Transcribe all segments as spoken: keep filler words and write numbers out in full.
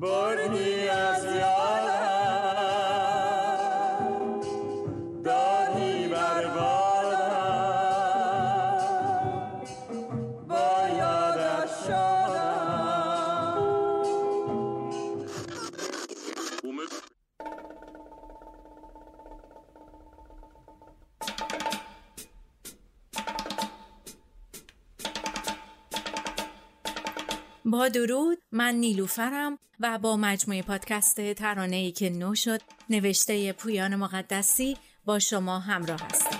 بردی از یادم، دادی بر بادم، با یادت شدم. با درود، من نیلوفرم و با مجموعه پادکست ترانه‌ای که نو شد نوشته پویان مقدسی با شما همراه هستم.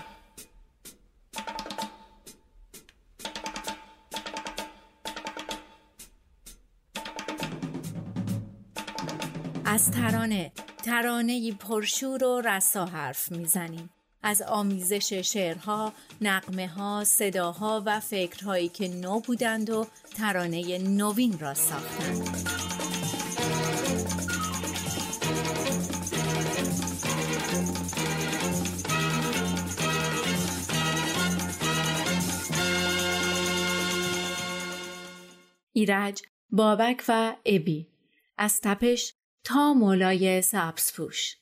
از ترانه، ترانه‌ای پرشور و رسا حرف میزنیم. از آمیزش شعرها، نغمه‌ها، صداها و فکرهایی که نو بودند و ترانه نوین را ساختند. ایرج، بابک و ابی، از تپش تا مولای سبزپوش.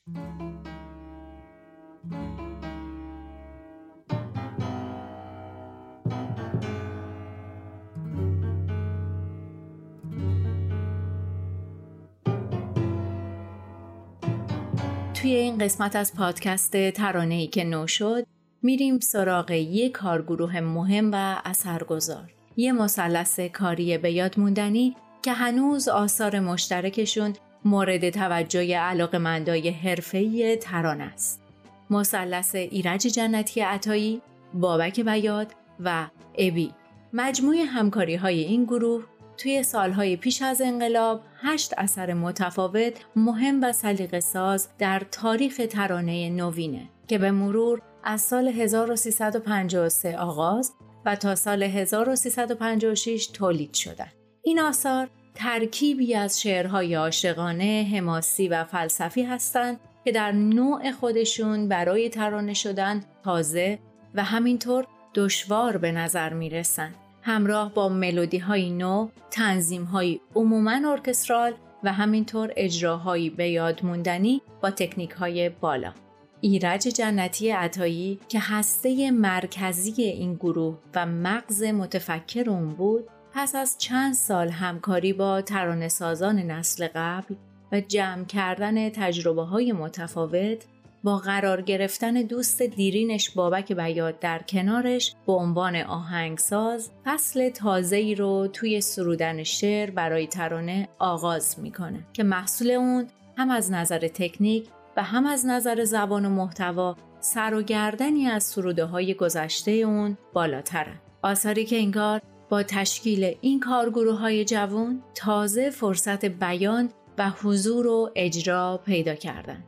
توی این قسمت از پادکست ترانه‌ای که نو شد میریم سراغ یک کارگروه مهم و اثرگذار، یه مثلث کاری به یاد موندنی که هنوز آثار مشترکشون مورد توجه علاقه‌مندای حرفه‌ای ترانه است. مثلث ایرج جنتی عطایی، بابک بیات و ابی. مجموع همکاری‌های این گروه توی سالهای پیش از انقلاب هشت اثر متفاوت، مهم و سلیقه‌ساز در تاریخ ترانه نوینه که به مرور از سال هزار و سیصد و پنجاه و سه آغاز و تا سال هزار و سیصد و پنجاه و شش تولید شدند. این آثار ترکیبی از شعرهای عاشقانه، حماسی و فلسفی هستند که در نوع خودشون برای ترانه شدن تازه و همینطور دشوار به نظر میرسند. همراه با ملودی‌های نو، تنظیم‌های عموماً ارکسترال و همینطور اجراهای به یاد موندنی با تکنیک‌های بالا. ایرج جنتی عطایی که هسته مرکزی این گروه و مغز متفکر اون بود، پس از چند سال همکاری با ترانه‌سازان نسل قبل و جمع کردن تجربه‌های متفاوت، با قرار گرفتن دوست دیرینش بابک بیات در کنارش به عنوان آهنگساز، فصل تازه‌ای رو توی سرودن شعر برای ترانه آغاز میکنه که محصول اون هم از نظر تکنیک و هم از نظر زبان و محتوا سر و گردنی از سروده‌های گذشته اون بالاتره. آثاری که انگار با تشکیل این کارگروه‌های جوان تازه فرصت بیان و حضور و اجرا پیدا کردن.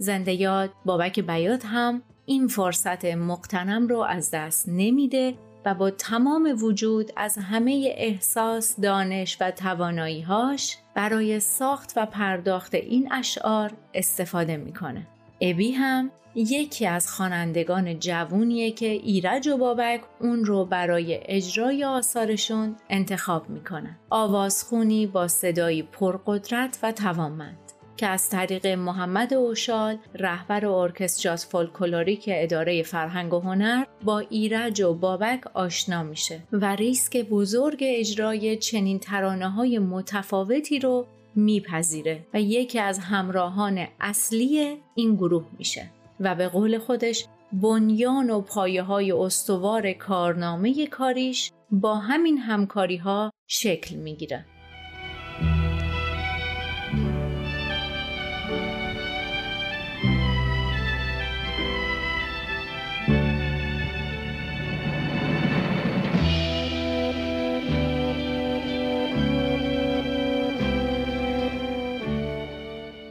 زنده یاد بابک بیات هم این فرصت مقتنم رو از دست نمیده و با تمام وجود از همه احساس، دانش و توانایی‌هاش برای ساخت و پرداخت این اشعار استفاده میکنه. ابی هم یکی از خوانندگان جوونیه که ایرج و بابک اون رو برای اجرای آثارشون انتخاب میکنن. آوازخونی با صدایی پرقدرت و توانمند که از طریق محمد اوشال، رهبر ارکسترات فولکلوریک اداره فرهنگ و هنر، با ایرج و بابک آشنا میشه و ریسک بزرگ اجرای چنین ترانه‌های متفاوتی رو میپذیره و یکی از همراهان اصلی این گروه میشه و به قول خودش بنیان و پایه‌های استوار کارنامه کاریش با همین همکاری‌ها شکل میگیره.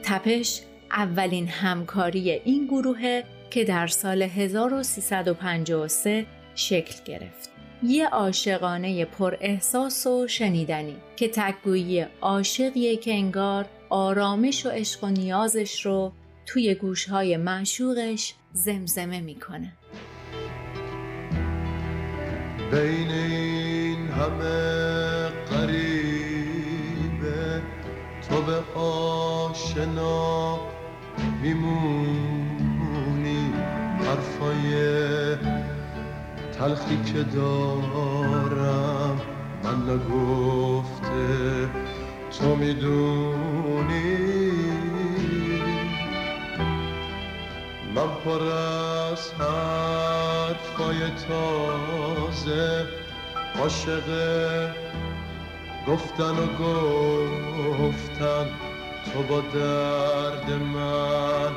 تپش اولین همکاری این گروهه که در سال هزار و سیصد و پنجاه و سه شکل گرفت. یه عاشقانه پر احساس و شنیدنی که تک‌گویی عاشقیه که انگار آرامش و عشق و نیازش رو توی گوش‌های معشوقش زمزمه میکنه. بین این همه قریب تو به آشنا میمونی، حرفای تلخی که دارم من نگفته تو میدونی، من پر از حرفای تازه عاشق گفتن و گفتن، تو با درد من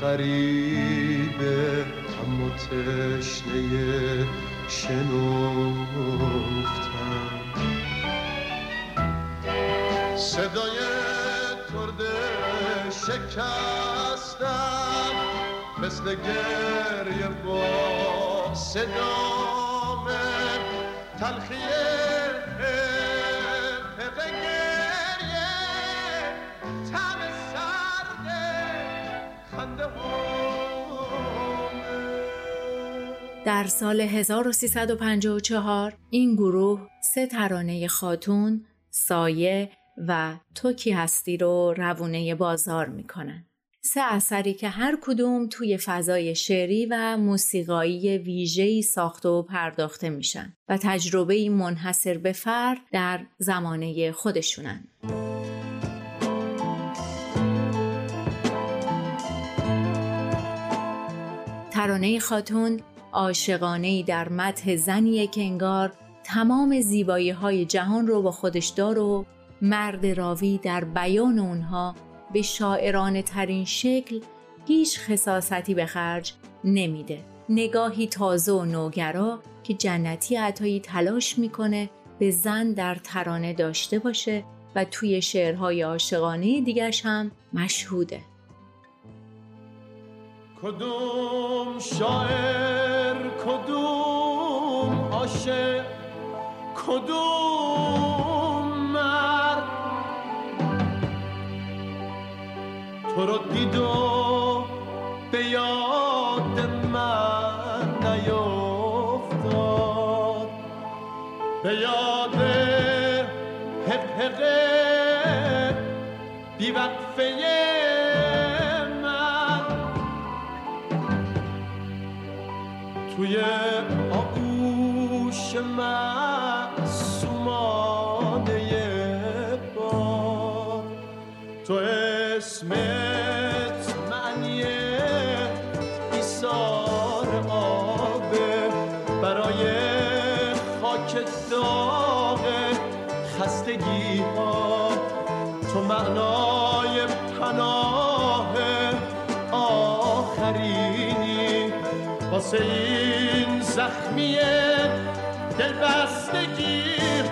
قریبه اما تشنه شنفتن، صدای ترده شکستم مثل گریه با صدامه، تلخیه در سال هزار و سیصد و پنجاه و چهار این گروه سه ترانه خاتون، سایه و تو کی هستی رو روونه بازار میکنن. سه اثری که هر کدوم توی فضای شعری و موسیقایی ویژه‌ای ساخته و پرداخته میشن و تجربه‌ای منحصر به فرد در زمانه خودشونن. ترانه خاتون عاشقانه‌ای در مدح زنیه که انگار تمام زیبایی‌های جهان رو با خودش داره و مرد راوی در بیان اونها به شاعرانه ترین شکل هیچ خصاصتی به خرج نمیده. نگاهی تازه و نوگرا که جنتی عطایی تلاش میکنه به زن در ترانه داشته باشه و توی شعرهای عاشقانه دیگرش هم مشهوده. کدوم شاعر، کدوم عاشق، کدوم مرد تو رو دید و به یاد من نیفتاد، به یاد حقه بیوقفه توی آغوش معصومانه باد، تو اسمت معنی ایثار آبه، برای خاک داغ خستگی ها تو معنای پناه آخرینی، واسه این زخمی دلبستگی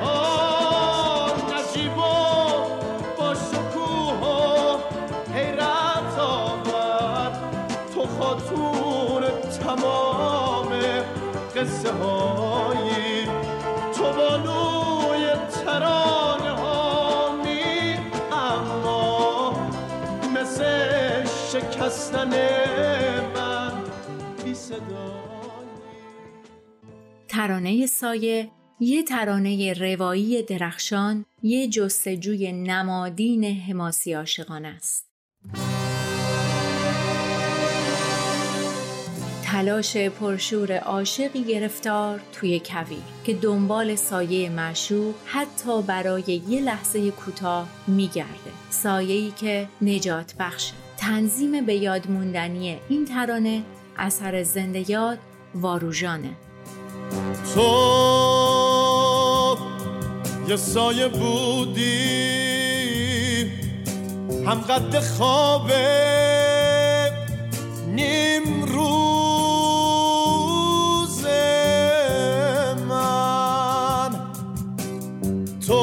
ها نجیب و با شکوه و حیرت آورد، تو خاتون تمام قصه هایی، تو بانوی ترانه ها می، اما مثل شکستن من بی صدا. ترانه سایه یه ترانه روایی درخشان، یه جستجوی نمادین حماسی عاشقانه است. تلاش پرشور عاشقی گرفتار توی کویر که دنبال سایه معشوق حتی برای یه لحظه کوتاه میگرده، سایه‌ای که نجات بخشه. تنظیم به یاد موندنی این ترانه اثر زنده یاد واروژانه. تو یه سایه بودی همقد خواب نیم روز من، تو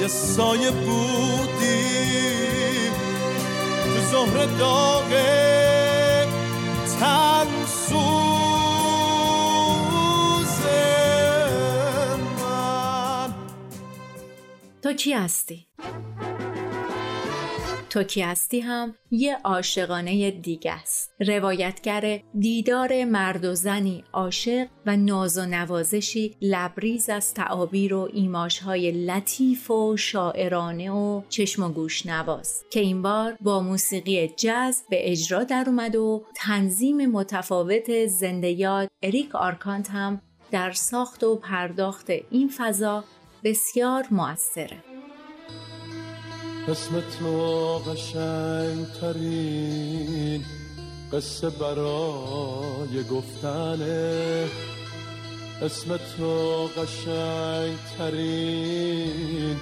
یه سایه بودی تو زهر داغ تنسو کی هستی؟ تو کی هستی هم یه عاشقانه دیگه است. روایتگر دیدار مرد و زنی عاشق و ناز و نوازشی لبریز از تعابیر و ایماژهای لطیف و شاعرانه و چشم و گوش نواز که این بار با موسیقی جاز به اجرا در اومد و تنظیم متفاوت زنده یاد اریک آرکانت هم در ساخت و پرداخت این فضا بسیار مؤثره. اسم تو قشنگ ترین قصه برای گفتنه، اسم تو قشنگ ترین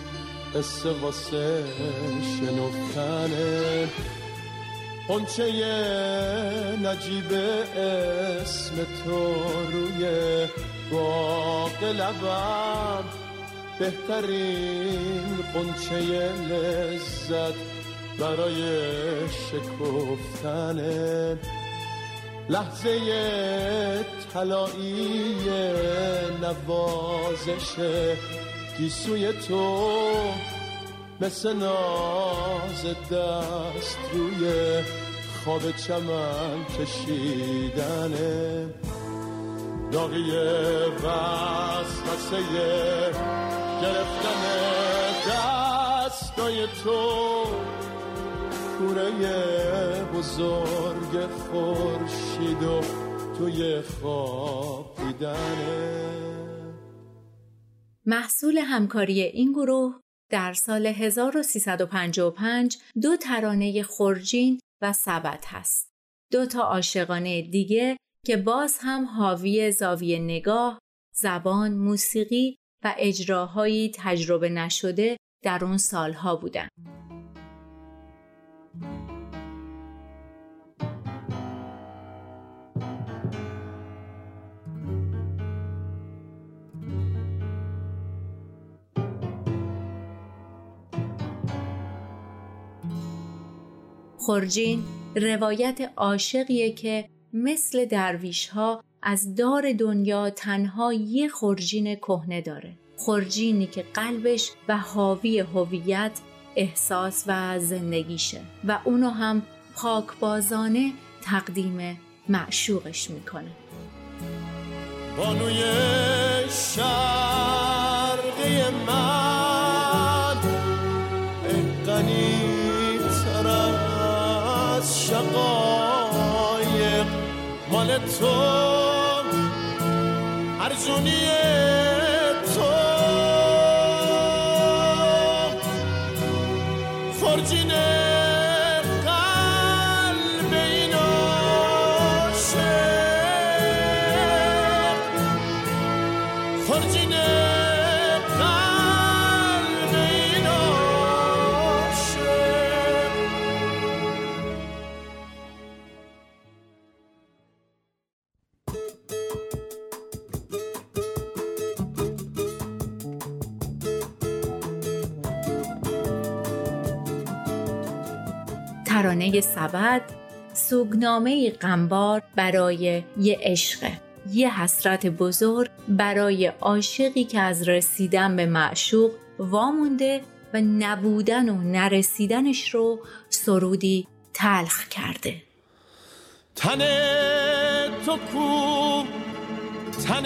قصه واسه شنفتنه، قنچه نجیب اسم تو روی باغ لبم بهترین قنچه لذت برای شکفتن، لحظه طلایی نوازش گیسوی تو مثل ناز دست روی خواب چمن کشیدن، داغی وسوسه گرفتن دستای تو، کوره بزرگ خورشید و توی خواب دیدن. محصول همکاری این گروه در سال هزار و سیصد و پنجاه و پنج دو ترانه خورجین و سبت هست. دو تا عاشقانه دیگه که باز هم حاوی زاویه نگاه، زبان، موسیقی و اجراهایی تجربه نشده در اون سالها بودن. خورجین روایت عاشقیه که مثل درویش ها از دار دنیا تنها یه خورجین کهنه داره، خورجینی که قلبش و حاوی هویت، احساس و زندگیشه و اونو هم پاکبازانه تقدیم معشوقش میکنه. بانوی شرقی من اقنی از شقایق مال تو، ارزونی تو، فرجین قلب این عاشق، فرجین قلب این عاشق. ترانه سبد سوگنامه‌ای غمبار برای یه عشقه، یه حسرت بزرگ برای عاشقی که از رسیدن به معشوق وامونده و نبودن و نرسیدنش رو سرودی تلخ کرده. تن تو کو، تن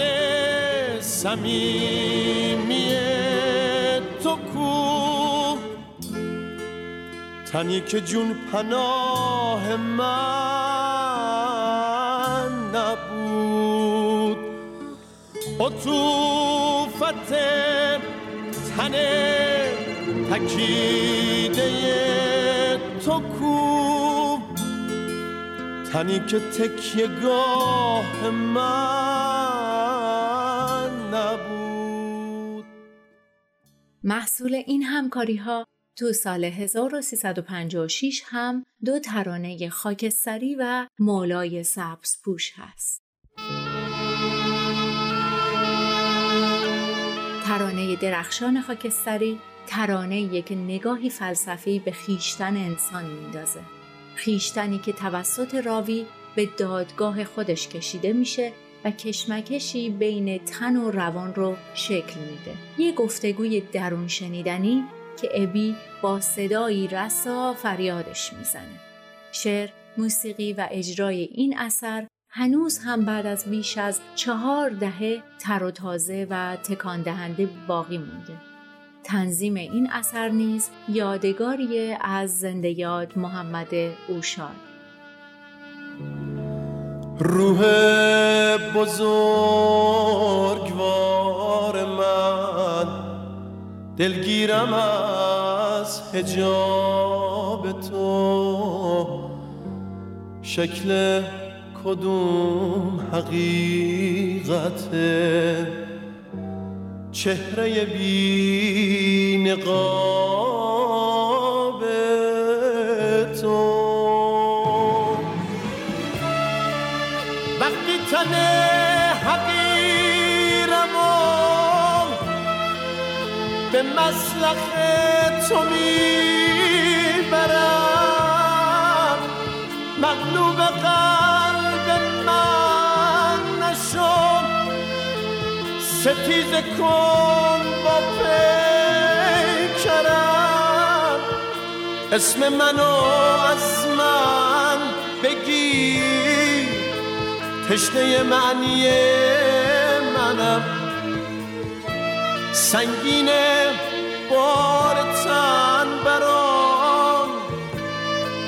صمیمی تو کو، تنی که جون پناه من نبود، عطوفت تن تکیده تو کو، تنی که تکیه گاه من نبود. محصول این همکاری ها تو سال هزار و سیصد و پنجاه و شش هم دو ترانه خاکستری و مولای سبزپوش هست. ترانه درخشان خاکستری ترانه‌ای که نگاهی فلسفی به خیشتن انسان میندازه، خیشتنی که توسط راوی به دادگاه خودش کشیده میشه و کشمکشی بین تن و روان رو شکل میده. یه گفتگوی درون شنیدنی که ابی با صدایی رسا فریادش میزنه. شعر، موسیقی و اجرای این اثر هنوز هم بعد از بیش از چهار دهه تر و تازه و تکاندهنده باقی مونده. تنظیم این اثر نیز یادگاری از زنده یاد محمد اوشاد. روح بزرگوار من، دلگیرم از حجاب تو، شکل کدوم حقیقته، چهره بی نقاب تو، وقتی تن حقیرم به مسلخ تو میبرم، مغلوب قلب من نشم، ستیزه کن با پیکرم، اسم منو از من بگی، تشنه معنی منم، سنگین بار تن برام،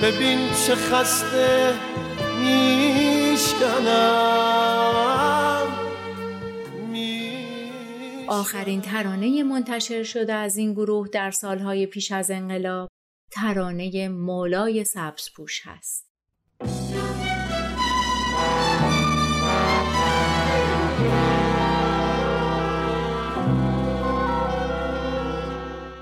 ببین چه خسته میشکنم. آخرین ترانه منتشر شده از این گروه در سالهای پیش از انقلاب، ترانه مولای سبزپوش هست.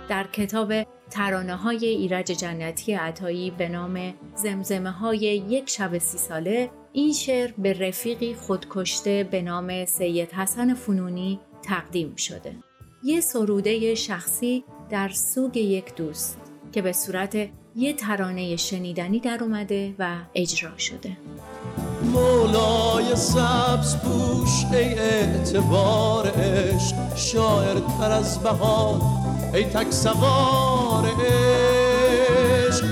در کتاب ترانه‌های ایرج جنتی عطایی به نام زمزمه‌های یک شب سی ساله، این شعر به رفیقی خودکشته به نام سید حسن فنونی تقدیم شده. یه سروده شخصی در سوگ یک دوست که به صورت یه ترانه شنیدنی در اومده و اجرا شده. مولای سبزپوش ای اعتبار عشق، شاعر تر از بهار ای تک سوار عشق،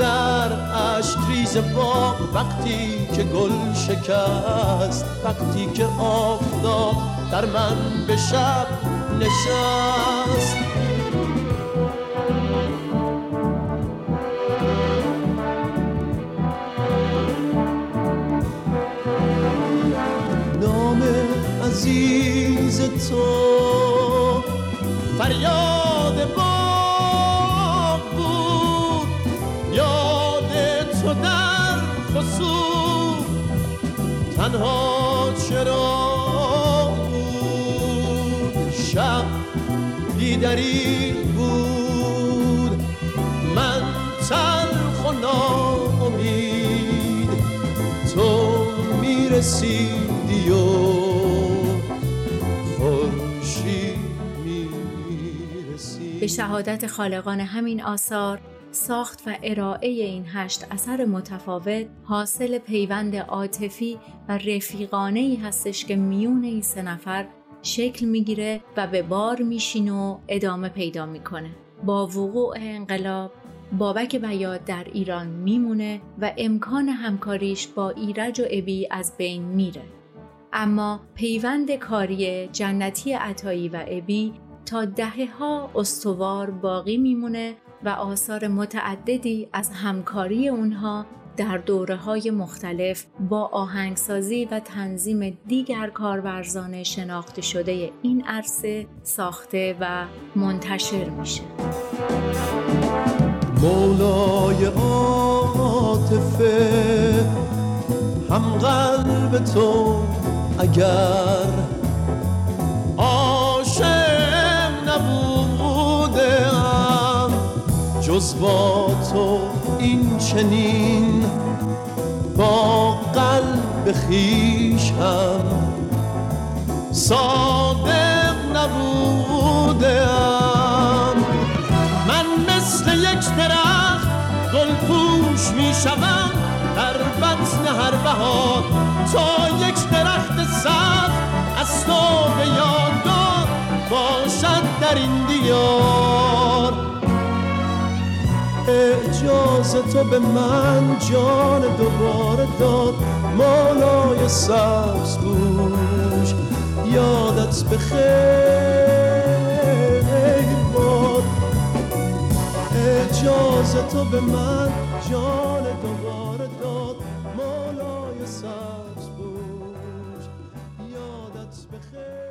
در عشق ریز باغ وقتی که گل شکست، وقتی که آفتاب در من به شب نشست، نام عزیز تو فریاد باغ بود، یاد تو در خصوص تنها چرا بود، شب بیدری بود، من تلخ و ناامید، تو میرسیدی و به شهادت خالقان همین آثار، ساخت و ارائه این هشت اثر متفاوت حاصل پیوند عاطفی و رفیقانه‌ای هستش که میون این سه نفر شکل میگیره و به بار میشینه و ادامه پیدا میکنه. با وقوع انقلاب، بابک بیات در ایران میمونه و امکان همکاریش با ایرج و ابی از بین میره. اما پیوند کاری جنتی عطایی و ابی تا دهه‌ها استوار باقی میمونه و آثار متعددی از همکاری اونها در دوره‌های مختلف با آهنگسازی و تنظیم دیگر کارورزان شناخته شده این عرصه ساخته و منتشر میشه. مولای عاطفه هم قلب تو، اگر جز با تو این چنین، با قلب خویشم صادق نبودم، من مثل یک درخت گلپوش میشوم در بطن هر بهار، تا یک درخت سبز از تو به یادگار باشد در این دیار، اعجاز تو به من جان دوباره داد مولای سبزپوش، یادت بخیر باد، اعجاز تو به من جان دوباره داد مولای سبزپوش، یادت بخیر.